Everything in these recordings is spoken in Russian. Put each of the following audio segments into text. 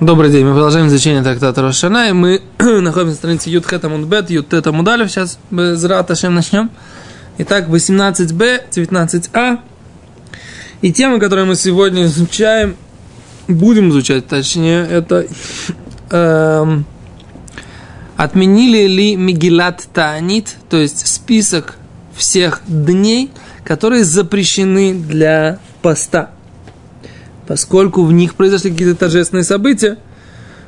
Добрый день, мы продолжаем изучение трактата Рош ха-Шана, и мы находимся на странице Ют-Хет Амуд-Бет, Ют-Хет Амуд-Алев, сейчас с Бе'эзрат Ашем начнем. Итак, 18б, 19а, и тема, которую мы сегодня изучаем, будем изучать точнее, это отменили ли Мегилат Таанит, то есть список всех дней, которые запрещены для поста. Поскольку в них произошли какие-то торжественные события,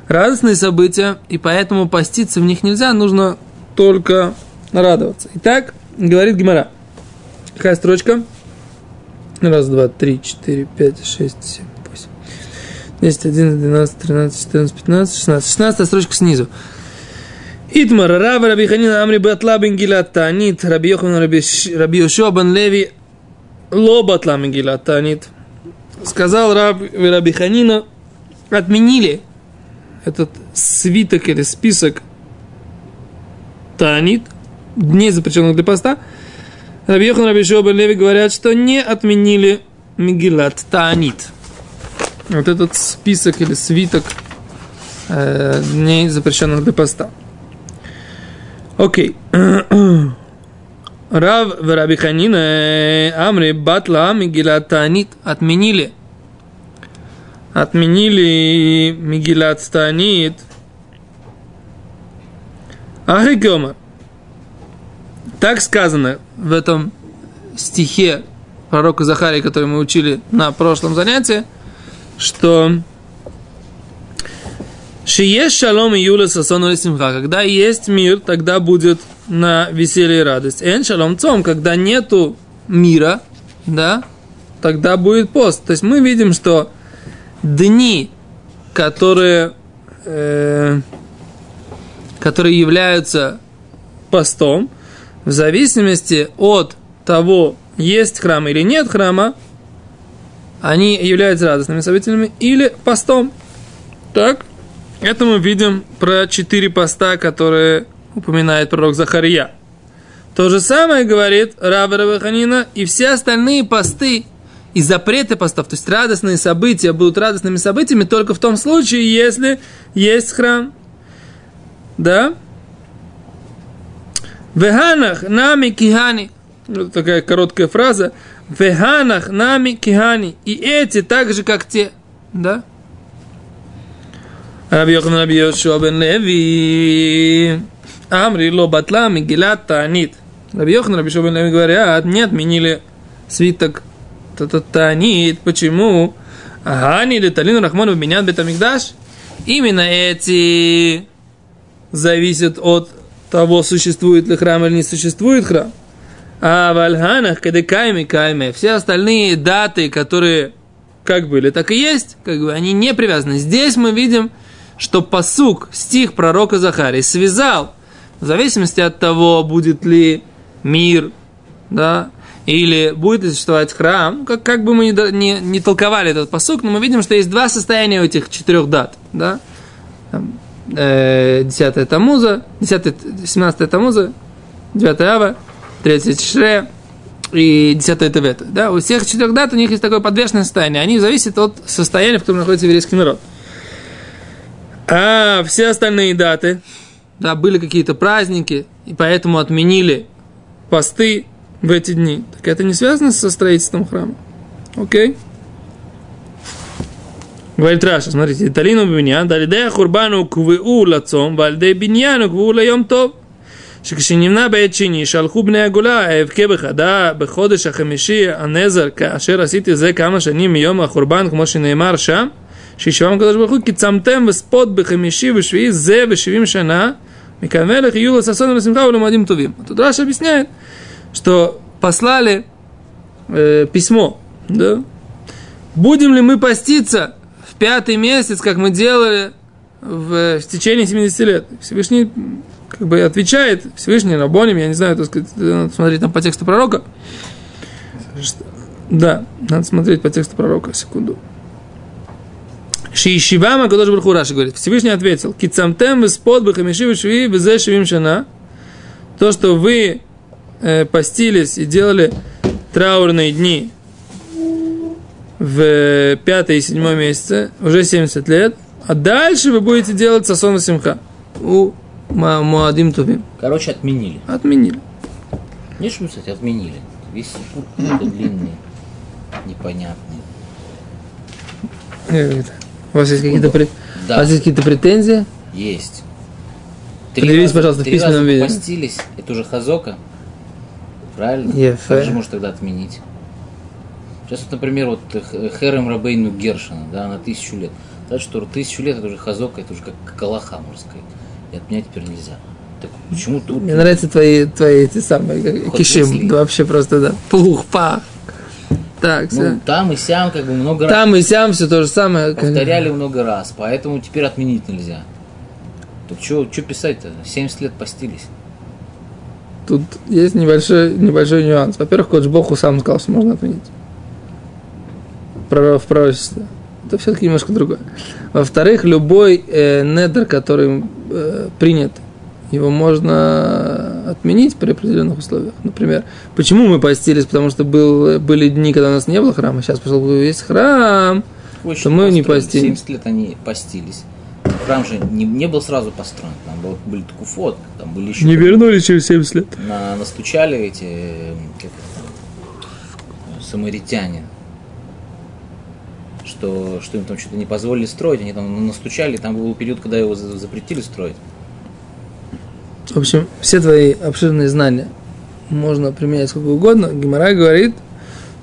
радостные события, и поэтому поститься в них нельзя, нужно только радоваться. Итак, говорит Гемара. Какая строчка? 1, 2, 3, 4, 5, 6, 7, 8, 10, 11, 12, 13, 14, 15, 16. 16 строчка снизу. Итмар, Рава, Раби Ханина, Амри, Батла, Бен Гилат Таанит, Раби Йоханан, Раби Йошуа, Бен Леви, Ло, Батла, Бен Гилат Таанит. Сказал Раби Ханина, отменили этот свиток или список Таанит, дней запрещенных для поста. Раби Йоханан, Раби Йошуа бен Леви говорят, что не отменили Мегилат Таанит. Вот этот список или свиток дней запрещенных для поста. Окей. Рав в Раби Ханина Амри Батла Мегилат Таанит отменили Мегилат Таанит. Ахикома. Так сказано в этом стихе пророка Захарии, который мы учили на прошлом занятии, что Шиеш шалом июля сасон улесимха. Когда есть мир, тогда будет на веселье и радость. Эн шалом цом. Когда нету мира, да, тогда будет пост. То есть мы видим, что дни, которые являются постом, в зависимости от того, есть храм или нет храма, они являются радостными событиями или постом. Так? Это мы видим про 4 поста, которые упоминает пророк Захария. То же самое говорит Рав Раби Ханина, и все остальные посты и запреты постов, то есть радостные события, будут радостными событиями только в том случае, если есть храм. Да? Веханах нами кихани. Вот такая короткая фраза. Веханах нами кихани. И эти так же, как те. Да? Раби Йоханан Раби Йошуа бен Леви Амри ло батла Мегилат Таанит. Раби Йоханан Раби Йошуа бен Леви говорят, не отменили свиток Таанит. Почему? Ани леталин рахману биньян бейт амикдаш. Именно эти зависят от того, существует ли храм или не существует храм. А в Альханах кадекайми кайме. Все остальные даты, которые как были, так и есть, как бы они не привязаны. Здесь мы видим, что пасук, стих пророка Захарии, связал, в зависимости от того, будет ли мир, да, или будет ли существовать храм, как бы мы не толковали этот пасук, но мы видим, что есть два состояния у этих 4 дат, да, 10-е Тамуза, 17-е Тамуза, 9-е Ава, 3-е Тишре и 10-е Тевета, да, у всех 4 дат у них есть такое подвешенное состояние, они зависят от состояния, в котором находится еврейский народ. А все остальные даты, да, были какие-то праздники, и поэтому отменили посты в эти дни. Так это не связано со строительством храма. Окей? Говорит Раша, смотрите, Талину биньян, далидея хурбану квеу лацом, вальдея биньяну квеу лаем тов, шекшиневна бэчини, шалху бнея гуля, эвке бэхада, бэходыша хамиши, анезар, кашер асити зе кама шаним йома хурбан, кмоши неймар шам, שישבם הקדוש ברוך הוא כי צמתם וספוד בחמישי ושביעי זה ו70 שנה מכוון לחיוב הששון ולשמחה ולמועדים טובים. התודעה объясняет, что послали письмо, да? Будем ли мы поститься в 5-й месяц, как мы делали в течение 70 лет? Всевышний как бы отвечает, Всевышний Рабоним, я не знаю, так сказать, надо смотреть там по тексту пророка. Да, надо смотреть по тексту пророка, секунду. Шиишивам, а Кадош Барух у Раши говорит, Всевышний ответил, «Кицамтем веспот бахамиши вешви везе шевим шана». То, что вы постились и делали траурные дни в 5 и 7 месяце, уже 70 лет, А дальше вы будете делать сосон симха. У Муадим Тувим. Короче, отменили. Отменили. Не шум, кстати, отменили. Весь путь какой-то длинный, непонятный. У вас есть какие-то, да. У вас есть какие-то претензии? Есть. Подивитесь, пожалуйста, в письменном виде. Постились. Это уже хазока. Правильно? Как же может тогда отменить? Сейчас, вот, например, вот Херем Рабейну Гершина, да, на 1000 лет. Знаешь, что 1000 лет это уже хазока, это уже как калаха морская. И отменять теперь нельзя. Так почему тут? Мне нравятся твои эти самые кишим. Да, вообще просто, да. Плух-пах. Так, ну, там и сям, как бы много раз. Там и сям, все то же самое. Повторяли много раз, поэтому теперь отменить нельзя. Так что писать-то? 70 лет постились. Тут есть небольшой нюанс. Во-первых, Кодж Богу сам сказал, что можно отменить. В пророчестве. Это все-таки немножко другое. Во-вторых, любой недер, который принят, его можно отменить при определенных условиях. Например, почему мы постились? Потому что были дни, когда у нас не было храма. Сейчас пошел весь храм, очень то мы не постились. 70 лет они постились. Храм же не был сразу построен. Там были ткуфот, там были еще... Не вернули через 70 лет. Настучали эти самаритяне, что им там что-то не позволили строить. Они там настучали, там был период, когда его запретили строить. В общем, все твои обширные знания можно применять сколько угодно. Гемара говорит,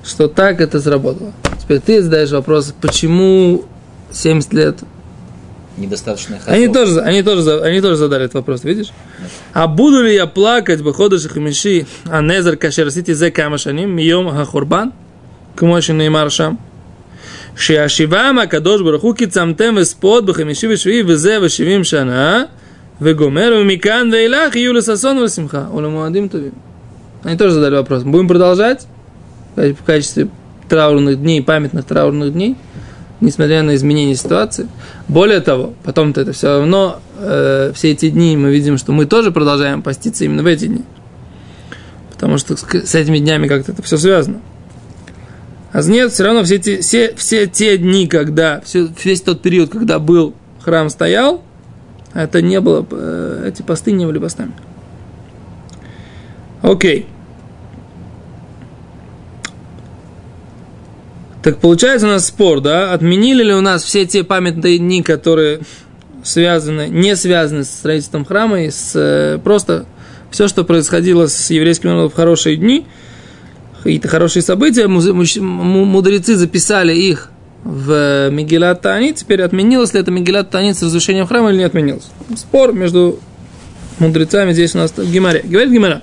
что так это сработало. Теперь ты задаешь вопрос, почему 70 лет? Недостаточная хазока. Они тоже задали этот вопрос, видишь? Нет. А буду ли я плакать, баходыш и хамиши, а незар кашерсити зе камашаним, мием хахурбан, кмошин и маршам? Шиашивам, акадош бараху, кицамтем, испод, бахамиши, вишви, визе, вишвим шана, вегумеру, микан, вейлах, юли сасон, васимха, уламуадим тувим. Они тоже задали вопрос. Будем продолжать в качестве траурных дней, памятных траурных дней, несмотря на изменение ситуации. Более того, потом-то это все равно, все эти дни мы видим, что мы тоже продолжаем поститься именно в эти дни. Потому что с этими днями как-то это все связано. А нет, все равно все те дни, когда, весь тот период, когда был храм стоял, это не было, эти посты не были постами. Окей. Так получается у нас спор, да? Отменили ли у нас все те памятные дни, которые не связаны со строительством храма и с просто все, что происходило с еврейским народом в хорошие дни, и хорошие события, мудрецы записали их в Мегилат Таанит. Теперь отменилось ли это Мегилат Таанит с разрушением храма или не отменилось? Спор между мудрецами здесь у нас в Гемаре. Говорит Гемара.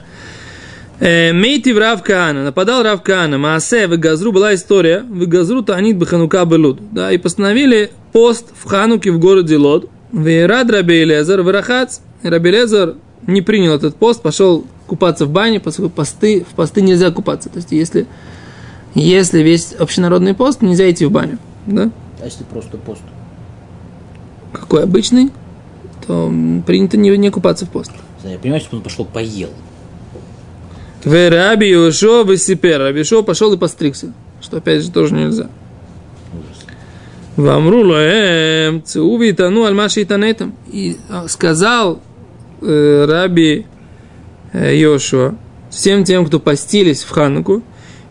Мейтив Рав Каана, нападал Рав Каана, Маасе в Газру, была история, в Газру Таанит Баханука Белуд, да, и постановили пост в Хануке в городе Лод, Вейрад Раби Элезер, Верахац, Раби Элезер не принял этот пост, пошел купаться в бане, поскольку в посты нельзя купаться, то есть если весь общенародный пост, нельзя идти в баню, да? А если просто пост? Какой обычный, то принято не купаться в пост. Я понимаю, что он пошел поел. Раби Йошуа весипер. Раби Йошуа пошел и постригся, что опять же тоже нельзя. Вамру лоэм цеуви итану альмаши итанэтам. И сказал Раби Йошуа всем тем, кто постились в Хануку,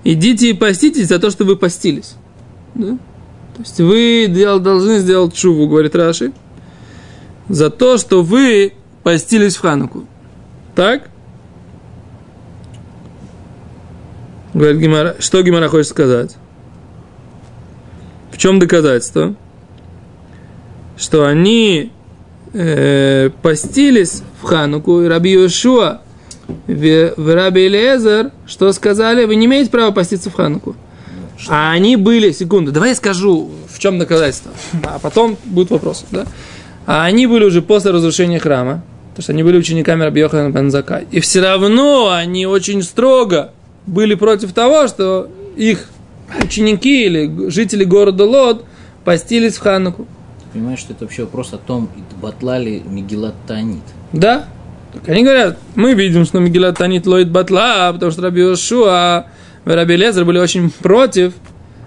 идите и поститесь за то, что вы постились. Да? То есть вы должны сделать чуву, говорит Раши, за то, что вы постились в Хануку. Так? Говорит Гемара, что Гемара хочет сказать? В чем доказательство? Что они постились в Хануку, и Раби Йошуа, в Раби Элиэзер, что сказали, вы не имеете права поститься в Хануку. Что? А они были, секунду, давай я скажу, в чем доказательство, а потом будут вопросы. Да? А они были уже после разрушения храма, потому что они были учениками Раби Йоханана бен Заккай, и все равно они очень строго были против того, что их ученики или жители города Лод постились в Хануку. Ты понимаешь, что это вообще вопрос о том, батла ли Мегилат Таанит? Да. Так они говорят, мы видим, что Мегилат Таанит лоит батла, потому что Раби Йошуа и Раби Элезер были очень против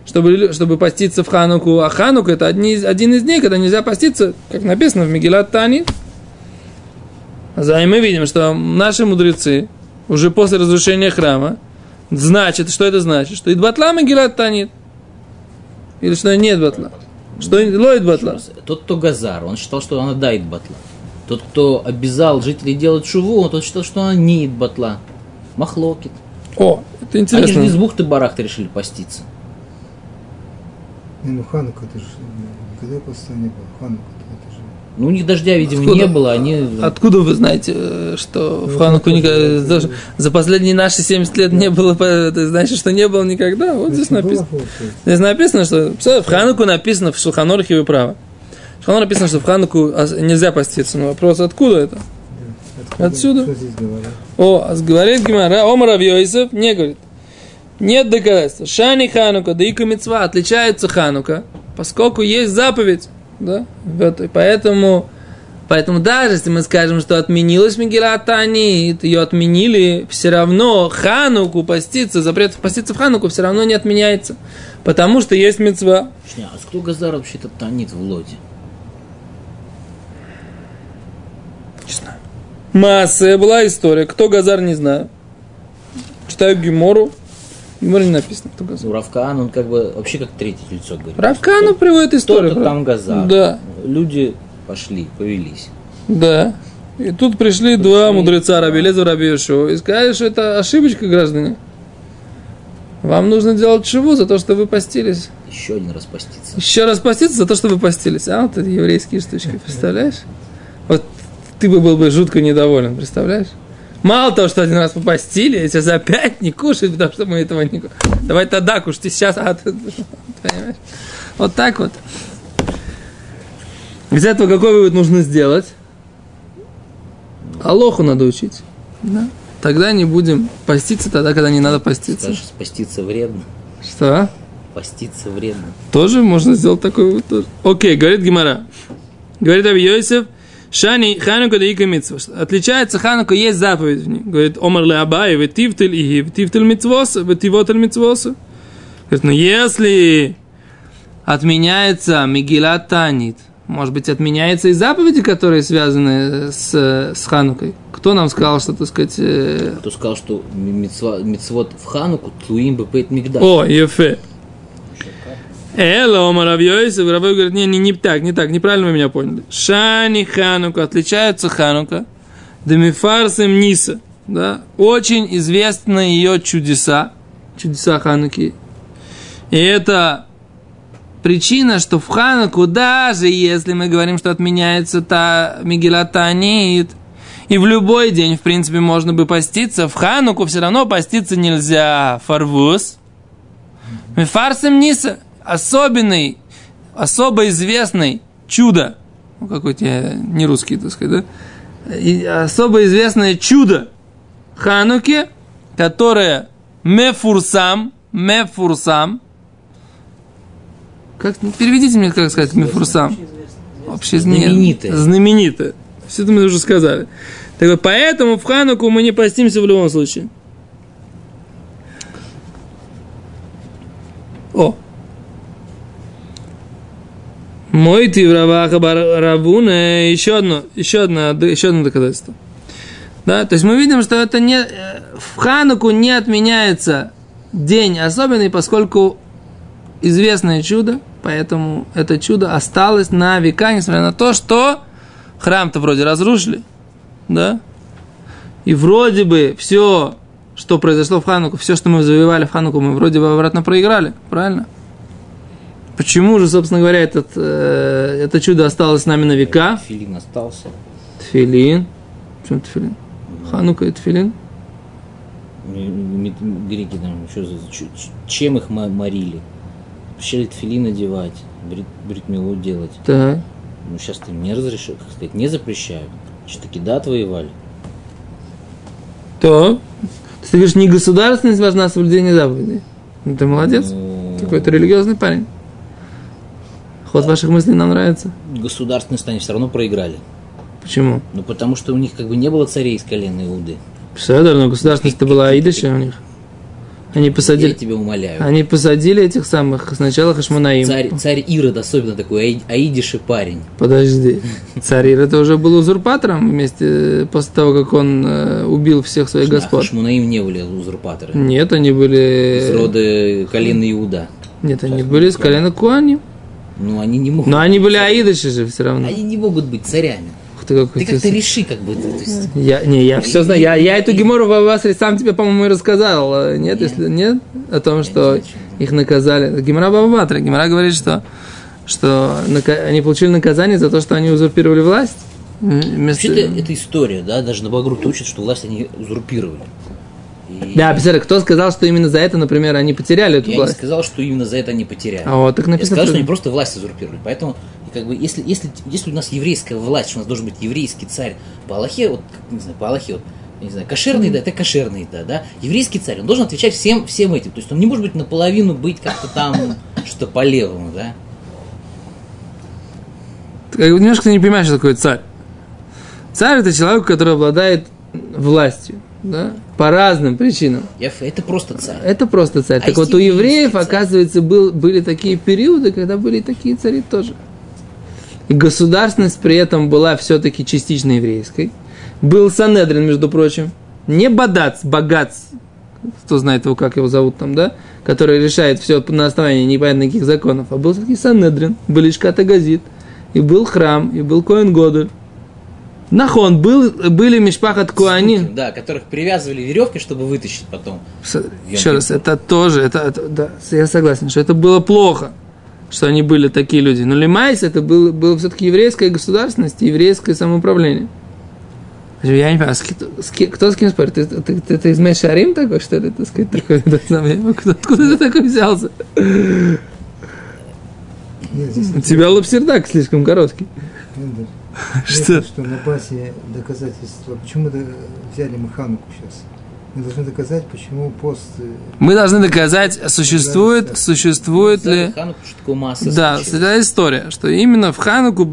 чтобы поститься в Хануку. А Ханука – это один из дней, когда нельзя поститься, как написано в Мегилат Таанит. И мы видим, что наши мудрецы уже после разрушения храма, значит, что это значит? Что Идбатла Мегилат Таанит. Или что нет батла? Что ловит батла? Тот, кто газар, он считал, что она дает батла. Тот, кто обязал жителей делать шуву, он считал, что она не ит батла. Махлокит. О, это интересно. Они же из бухты-барахты решили поститься. Не, ну Ханука, это же никогда поста не было. Ханука, это же... Ну, у них дождя, видимо, откуда, не было. Они... Откуда вы знаете, что в Хануку никогда... Даже за последние наши 70 лет не было... Это значит, что не было никогда? Вот здесь написано. Здесь написано, что... В Хануку написано, в Шулхан Арухе вы правы. В Шулхан Арухе написано, что в Хануку нельзя поститься. Но вопрос, откуда это? Отсюда. О, говорит Гемара, Омар Рав Йосеф не говорит. Нет доказательства. Шани Ханука, да и Камицва отличается Ханука, поскольку есть заповедь. Да? Вот, и поэтому даже если мы скажем, что отменилась Мегилат Таанит, ее отменили, все равно Хануку поститься, запрет поститься в Хануку все равно не отменяется, потому что есть мицва. А кто газар вообще-то Танит в Лоде? Не знаю. Масса была история. Кто газар, не знаю. Читаю Гемору. Гемора не написано, кто газар. Рав Каан, он как бы вообще как третье лицо говорит. Рав Каан приводит историю. Кто-то там газар. Да. Люди пошли, повелись. Да. И тут пришли два мудреца, Раби Элиэзер, Раби Йошуа, и сказали, что это ошибочка, граждане. Вам нужно делать чего за то, что вы постились. Еще один раз поститься. Еще раз поститься за то, что вы постились. А, вот эти еврейские штучки, представляешь? Вот ты бы был бы жутко недоволен, представляешь? Мало того, что один раз попостили, я сейчас опять не кушать, потому что мы этого не кушаем. Давай тогда кушать, ты сейчас... Понимаешь? Вот так вот. Из этого какой вывод нужно сделать? Алоху надо учить. Да. Тогда не будем поститься тогда, когда не надо поститься. Скажешь, поститься вредно. Что? Поститься вредно. Тоже можно сделать такой вывод тоже. Окей, говорит Гемара. Говорит Рав Йосеф. Шани Ханука да Икамицва. Отличается Ханука, есть заповедь в ней. Говорит, Омар ле Абай, вэтивтэль и вэтивтэль митцвоса, вэтивотэль митцвоса. Говорит, ну если отменяется Мегилат Таанит, может быть, отменяются и заповеди, которые связаны с Ханукой. Кто нам сказал, что, так сказать... Кто сказал, что митцвот в Хануку, тлуим бэпэт мигдаш. О, ефэ. Элло, Омар Рав Йосеф, Рав Йосеф говорит, не так, неправильно вы меня поняли. Шани Ханука, отличается Ханука, Демифарсем Ниса, да, очень известны ее чудеса Хануки. И это причина, что в Хануку, даже если мы говорим, что отменяется та Мегилат Таанит, и в любой день, в принципе, можно бы поститься, в Хануку все равно поститься нельзя. Фарвус, Мифарсем Ниса. Особо известный чудо, ну какой-то я не русский, так сказать, да? И особо известное чудо Хануки, которое мефурсам, как, переведите мне, как сказать, мефурсам, знаменитое, все это мы уже сказали. Так вот, поэтому в Хануку мы не постимся в любом случае. О! Мой ты в Раваха Барабуна, еще одно доказательство. Да, то есть мы видим, что это не, в Хануку не отменяется день особенный, поскольку известное чудо, поэтому это чудо осталось на века, несмотря на то, что храм-то вроде разрушили, да, и вроде бы все, что произошло в Хануку, все, что мы завоевали в Хануку, мы вроде бы обратно проиграли, правильно? Почему же, собственно говоря, это чудо осталось с нами на века? Тфилин остался. Тфилин. Почему тфилин? Ханука и тфилин? Греки там что за... Чем их морили? Вообще тфилин одевать, бритмилу делать. Да. Ну, сейчас ты не разрешил, как сказать, не запрещают. Все-таки да, отвоевали. То? Ты говоришь, не государственность важна, а соблюдение заповедей. Ну, ты молодец. Какой-то религиозный парень. Ход ваших мыслей нам нравится. Государственность они все равно проиграли. Почему? Ну, потому что у них как бы не было царей из колена Иуды. Все, но государственность-то была идущая у них. Они посадили, я тебя умоляю. Они посадили этих самых сначала Хашмонаим. Царь Ирод особенно такой аидиши парень. Подожди. Царь Ирод уже был узурпатором вместе после того, как он убил всех своих господ. Хашмонаим не были узурпаторы. Нет, они были из рода колена Иуда. Нет, они были из колена Куани. Ну они не могут. Но они были аидыши же все равно. Они не могут быть царями. Ты как-то реши, как бы. Я все знаю. Я эту гемору сам тебе, по-моему, и рассказал. Нет, если нет, о том, что их наказали. Гемора Баба Батра. Гемора говорит, что они получили наказание за то, что они узурпировали власть. Вообще-то это история, да? Даже на Багру учат, что власть они узурпировали. Да, писали, кто сказал, что именно за это, например, они потеряли эту власть? Я не сказал, что именно за это они потеряли. А вот так написано. Я сказал, что они просто власть узурпировали. Поэтому, как бы, если у нас еврейская власть, что у нас должен быть еврейский царь по Аллахе, вот, не знаю, по Аллахе, вот, не знаю, кошерный, да, это кошерный, да, еврейский царь, он должен отвечать всем этим. То есть он не может быть наполовину быть как-то там, что по-левому, да. Ты немножко не понимаешь, что такое царь. Царь – это человек, который обладает властью. Да? По разным причинам. Это просто царь. Так вот, у евреев, оказывается, были такие периоды, когда были такие цари тоже. И государственность при этом была все-таки частично еврейской. Был Санедрин, между прочим. Не Багац, кто знает его, как его зовут там, да? Который решает все на основании непонятно каких законов. А был все-таки Санедрин, был Лишкат Агазит, и был храм, и был Коэн Годоль. Нахон, были Мишпахат Куаним. Да, которых привязывали веревки, чтобы вытащить потом. Еще раз, это тоже, да, я согласен, что это было плохо, что они были такие люди. Но Лимайс, это было все-таки еврейская государственность, еврейское самоуправление. Я не понимаю, кто с кем спорит? Ты из Мешарим такой, что ли? Так сказать, такой, откуда ты такой взялся? У тебя лапсердак слишком короткий. Что на базе доказательства, почему взяли мы Хануку сейчас? Мы должны доказать, почему пост... Мы должны доказать, существует ли... Хануку, что такое масса. Да, это история, что именно в Хануку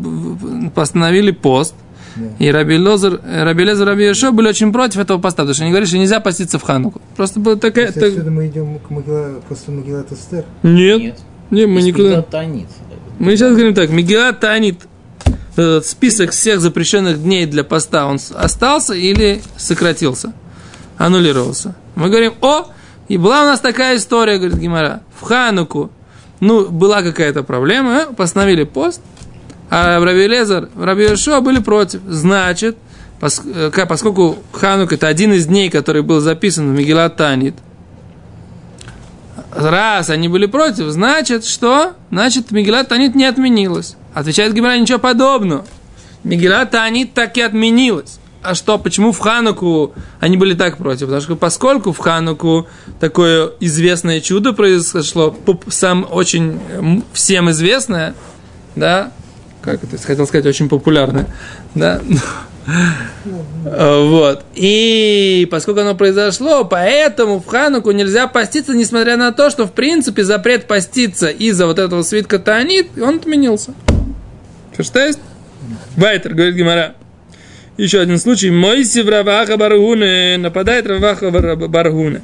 постановили пост, да. И Раби Лозер, Раби Йошуа были очень против этого поста, потому что они говорили, что нельзя поститься в Хануку. Просто было такая... Отсюда мы идем к посту Мегилат Эстер? Нет, мы никуда... Танит. Мы сейчас говорим так, Мегилат Танит. Этот список всех запрещенных дней для поста, он остался или сократился, аннулировался. Мы говорим, и была у нас такая история, говорит Гемара, в Хануку, была какая-то проблема, постановили пост, а Раби Лезер, Раби Йошуа были против. Значит, поскольку Ханук это один из дней, который был записан в Мегилат Таанит, раз они были против, значит, что? Значит, Мегилат Таанит не отменилась. Отвечает Гемара, ничего подобного. Мегилат Таанит так и отменилась. А что, почему в Хануку они были так против? Потому что поскольку в Хануку такое известное чудо произошло, сам очень всем известное, да, как это, хотел сказать, очень популярное, да, вот. И поскольку оно произошло, поэтому в Хануку нельзя поститься, несмотря на то, что в принципе запрет поститься из-за вот этого свитка Таанит, он отменился. Ферштейст? Вайтер, говорит Гемара. Еще один случай. Моисев Раваха Баргуне. Нападает Раваха Баргуне.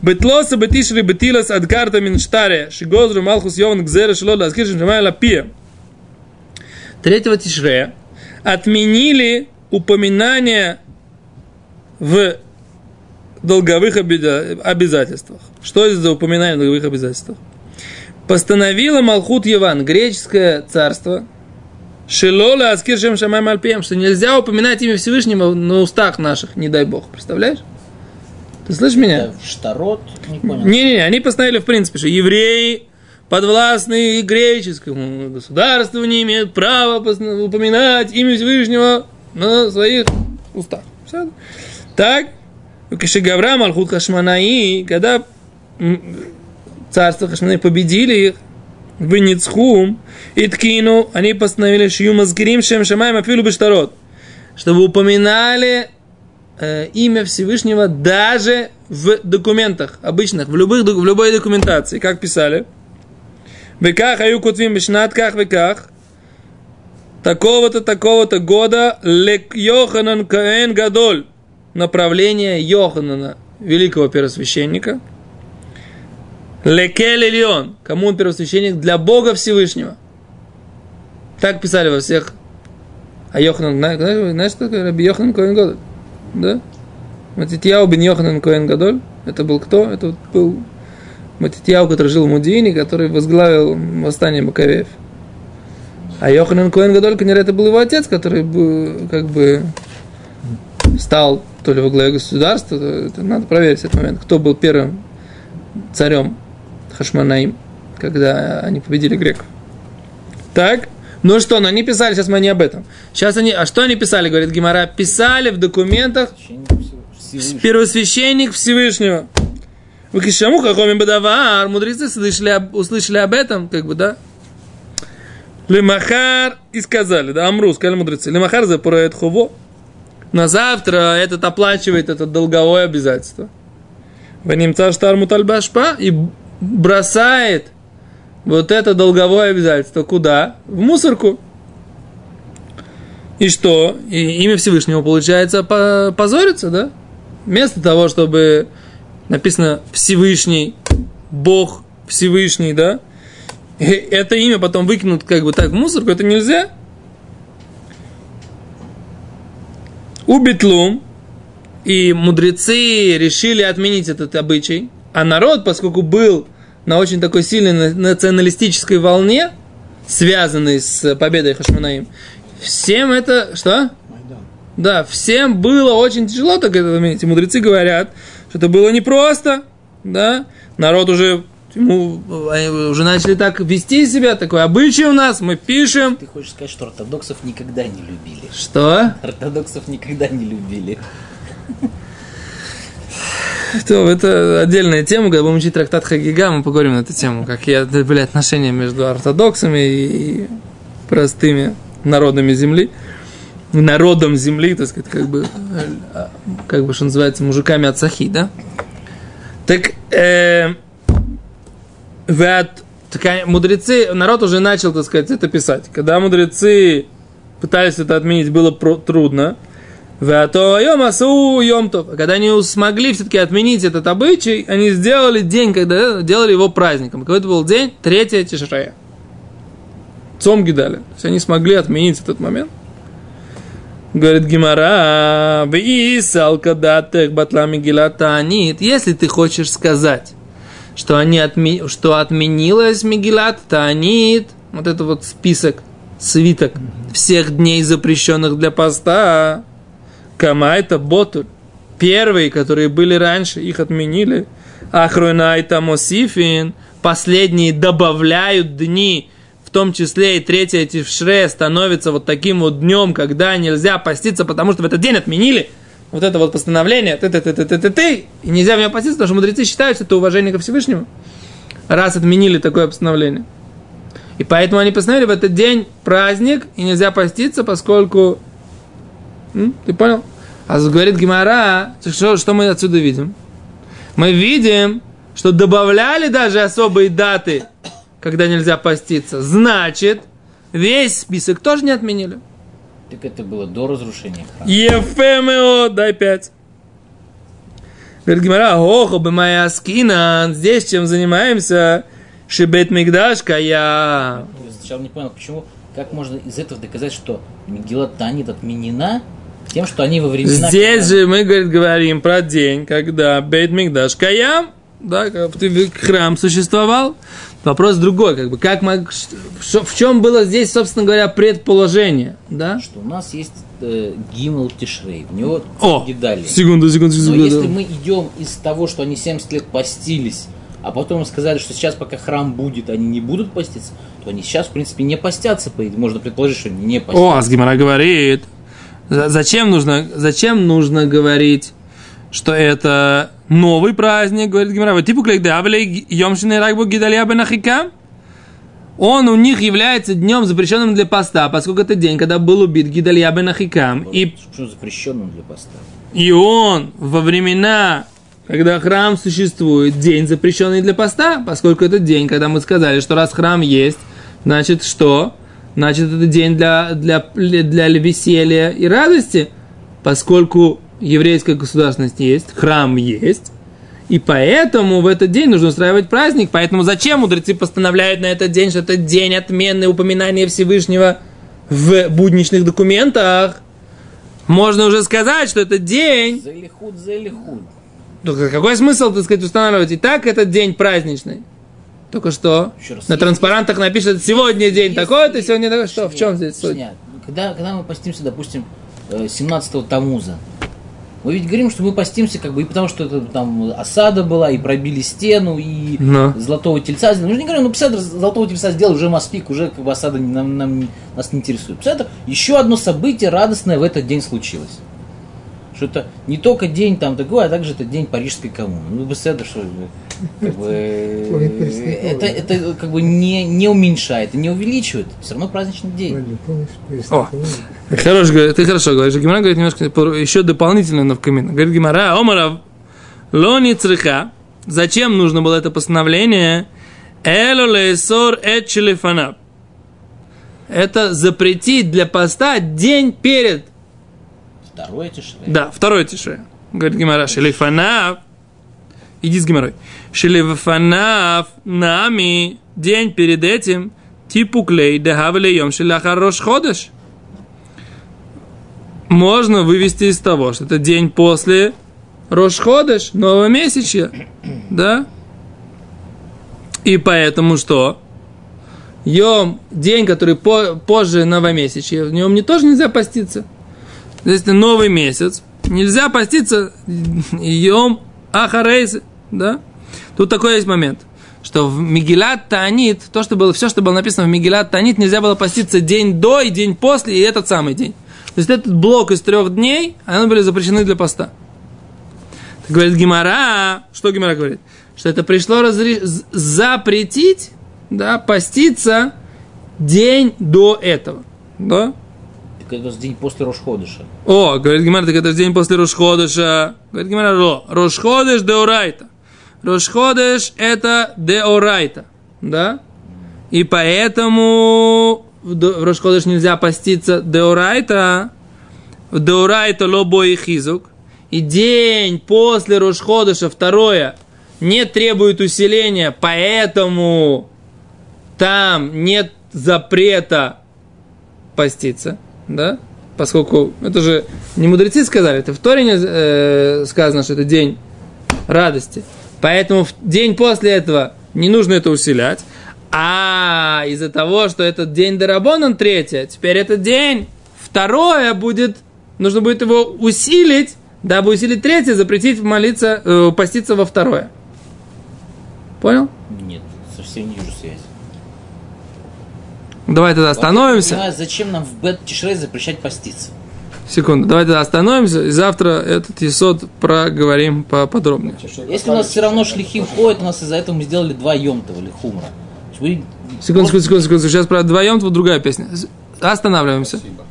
Бетлоса бетишри бетилас адкарта минштаре. Шигозру малхус йован гзера шило ласкиршим шамай лапия. 3-го Тишрея отменили упоминание в долговых обязательствах. Что это за упоминание в долговых обязательствах? Постановила Малхут Яван, греческое царство, Шилола Аскиршем Шамайм Альпием, что нельзя упоминать имя Всевышнего на устах наших, не дай бог, представляешь? Ты слышишь меня? Штарот, не понял. Не-не-не, они постановили в принципе, что евреи, подвластные греческому государству, не имеют права упоминать имя Всевышнего на своих устах. Так, Кашигавра Малхут Хашмонаи, когда царство Хашмонаи победили их, Венецхум, Иткину, они постановили Шьюмазгирим Шем Шамаем Афилу Бештарот, чтобы упоминали имя Всевышнего даже в документах обычных, в любой документации, как писали. Веках аюкутвим бешнатках веках, такого-то, такого-то года, лек Йоханан Коэн Гадоль, направление Йоханана, великого первосвященника, Лекель Ильон. Кому он первосвященник? Для Бога Всевышнего. Так писали во всех. А Йоханан, знаешь, кто такой? Раби Йоханан Коэн Гадоль. Да? Матитьяу бен Йоханан Коэн Гадоль. Это был кто? Это вот был Матитьяу, который жил в Мудине, который возглавил восстание Маковеев. А Йоханан Коэн Гадоль, конечно, это был его отец, который был, как бы стал то ли во главе государства. Это надо проверить этот момент, кто был первым царем Хашмонаим, когда они победили греков. Так, ну что, но они писали, сейчас мы не об этом. Сейчас они, а что они писали, говорит Гемара, писали в документах первосвященник Всевышнего. Вы кишаму хахоми бадавар, мудрецы услышали об этом, как бы, да? Лемахар, и сказали, да, Амру, сказали мудрецы, лемахар запорает хуво, на завтра этот оплачивает это долговое обязательство. Ванимца штармут аль-башпа, и бросает вот это долговое обязательство. Куда? В мусорку. И что? И имя Всевышнего, получается, позорится, да? Вместо того, чтобы написано Всевышний, Бог Всевышний, да? И это имя потом выкинут как бы так в мусорку, это нельзя. Убитлум. И мудрецы решили отменить этот обычай. А народ, поскольку был на очень такой сильной националистической волне, связанной с победой Хашмонаим, всем это... Что? Майдан. Да, всем было очень тяжело так это отменить. И мудрецы говорят, что это было непросто. Да? Народ уже... уже начали так вести себя, такой обычай у нас, мы пишем. Ты хочешь сказать, что ортодоксов никогда не любили? Что? Ортодоксов никогда не любили. Это отдельная тема, когда будем учить трактат Хагига, мы поговорим на эту тему, как были отношения между ортодоксами и простыми народами земли, народом земли, так сказать, как бы что называется, мужиками от Сахи, да? Так, мудрецы, народ уже начал, так сказать, это писать. Когда мудрецы пытались это отменить, было трудно. Когда они смогли все-таки отменить этот обычай, они сделали день, когда делали его праздником. Какой это был день? 3-е Тишрея. Цом Гидале. То есть они смогли отменить этот момент. Говорит Гемара, если ты хочешь сказать, что отменилась Мегилат Таанит, вот это вот список, свиток всех дней, запрещенных для поста, Камайта Ботуль, первые, которые были раньше, их отменили, Ахронайта Мосифин, последние добавляют дни, в том числе и 3-е Тишре становится вот таким вот днем, когда нельзя поститься, потому что в этот день отменили вот это вот постановление, и нельзя в него поститься, потому что мудрецы считают, что это уважение ко Всевышнему, раз отменили такое постановление. И поэтому они постановили в этот день праздник, и нельзя поститься, поскольку... Ты понял? А говорит Гемара, что мы отсюда видим? Мы видим, что добавляли даже особые даты, когда нельзя поститься. Значит, весь список тоже не отменили. Так это было до разрушения храма. Ефемео, дай 5. Говорит Гемара, охо бы моя аскина, здесь чем занимаемся? Шибет мигдашка я. Я сначала не понял, почему, как можно из этого доказать, что Мегилат Таанит отменена тем, что они во времена... Здесь же мы, говорит, говорим про день, когда Бейт Мигдаш Каям, да, храм существовал. Вопрос другой, как бы, как мы, в чем было здесь, собственно говоря, предположение, да? Что у нас есть Гимл Тишрей, у него Гидали. Секунду. Но если мы идем из того, что они 70 лет постились, а потом сказали, что сейчас, пока храм будет, они не будут поститься, то они сейчас, в принципе, не постятся, можно предположить, что не постятся. О, Асгемара говорит, зачем нужно говорить, что это новый праздник, говорит Гемара. Типу клейда авлей йомшины райбу гидалия бенахикам. Он у них является днем, запрещенным для поста, поскольку это день, когда был убит Гидалия бенахикам. И что запрещенным для поста? И он во времена, когда храм существует, день, запрещенный для поста, поскольку это день, когда мы сказали, что раз храм есть, значит что? Значит, это день для веселья и радости, поскольку еврейская государственность есть, храм есть, И поэтому в этот день нужно устраивать праздник. Поэтому зачем мудрецы постановляют на этот день, что это день отмены упоминания Всевышнего в будничных документах? Можно уже сказать, что это день... Зелихуд, зелихуд. Только какой смысл, так сказать, устанавливать? И так этот день праздничный. Только что раз, на транспарантах напишут, сегодня день такой-то, сегодня такой-то. Что? В чем здесь суть? Когда мы постимся, допустим, 17-го Тамуза, мы ведь говорим, что мы постимся, как бы, и потому что это, там осада была, и пробили стену, и золотого тельца сделали. Мы же не говорим, ну, пседр золотого тельца сделал, уже маспик, уже как бы осада нас не интересует. Пседр, еще одно событие радостное в этот день случилось. Что это не только день там такой, а также это день Парижской коммуны. Ну, пседр, что как бы, это как бы не уменьшает, не увеличивает. Все равно праздничный день. О, ты хорошо говоришь. Гемара говорит немножко еще дополнительно, но в комментах. Говорит Гемара, омарав, лони цриха. Зачем нужно было это постановление? Эло лейсор эчелефана. Это запретить для поста день перед. Второе тишре. Да, второе тишре. Говорит Гемара, шелефана. Иди с Геморой. Шелефанаф нами день перед этим типуклей дагавлеем шелахарош ходыш. Можно вывести из того, что это день после Рош Ходеш, нового месяча, да? И поэтому что? Йом, день, который позже новомесячья, в нем тоже нельзя поститься. Здесь это новый месяц, нельзя поститься Йом Ахарейс, да? Тут такой есть момент, что в Мегилат Таанит, все, что было написано в Мегилат Таанит, нельзя было поститься день до и день после, и этот самый день. То есть этот блок из 3 дней, они были запрещены для поста. Так говорит Гемара, что Гемара говорит? Что это пришло запретить, да, поститься день до этого. Да? Так это же день после Рош Ходеша. О, говорит Гемара, так это же день после Рош Ходеша. Говорит Гемара, Рош Ходеш деорайта. Рош Ходеш это деорайта. Да? И поэтому... В Рош Ходеш нельзя поститься деорайта лобой и хизук. И день после Рош Ходеша, второе, не требует усиления, поэтому там нет запрета поститься, да? Поскольку это же не мудрецы сказали, это в Торе сказано, что это день радости. Поэтому в день после этого не нужно это усилять. А из-за того, что этот день дорабонан 3, теперь этот день 2 будет, нужно будет его усилить, дабы усилить 3, запретить молиться, поститься во 2. Понял? Нет, совсем не вижу связи. Давай тогда остановимся. Понимаю, зачем нам в Бет Тишрей запрещать поститься? Секунду, давай тогда остановимся, и завтра этот есод проговорим поподробнее. Если у нас все равно шлихи уходят, у нас из-за этого мы сделали 2 йомтова или хумра. Секунду, сейчас про 2 йомтова другая песня. Останавливаемся. Спасибо.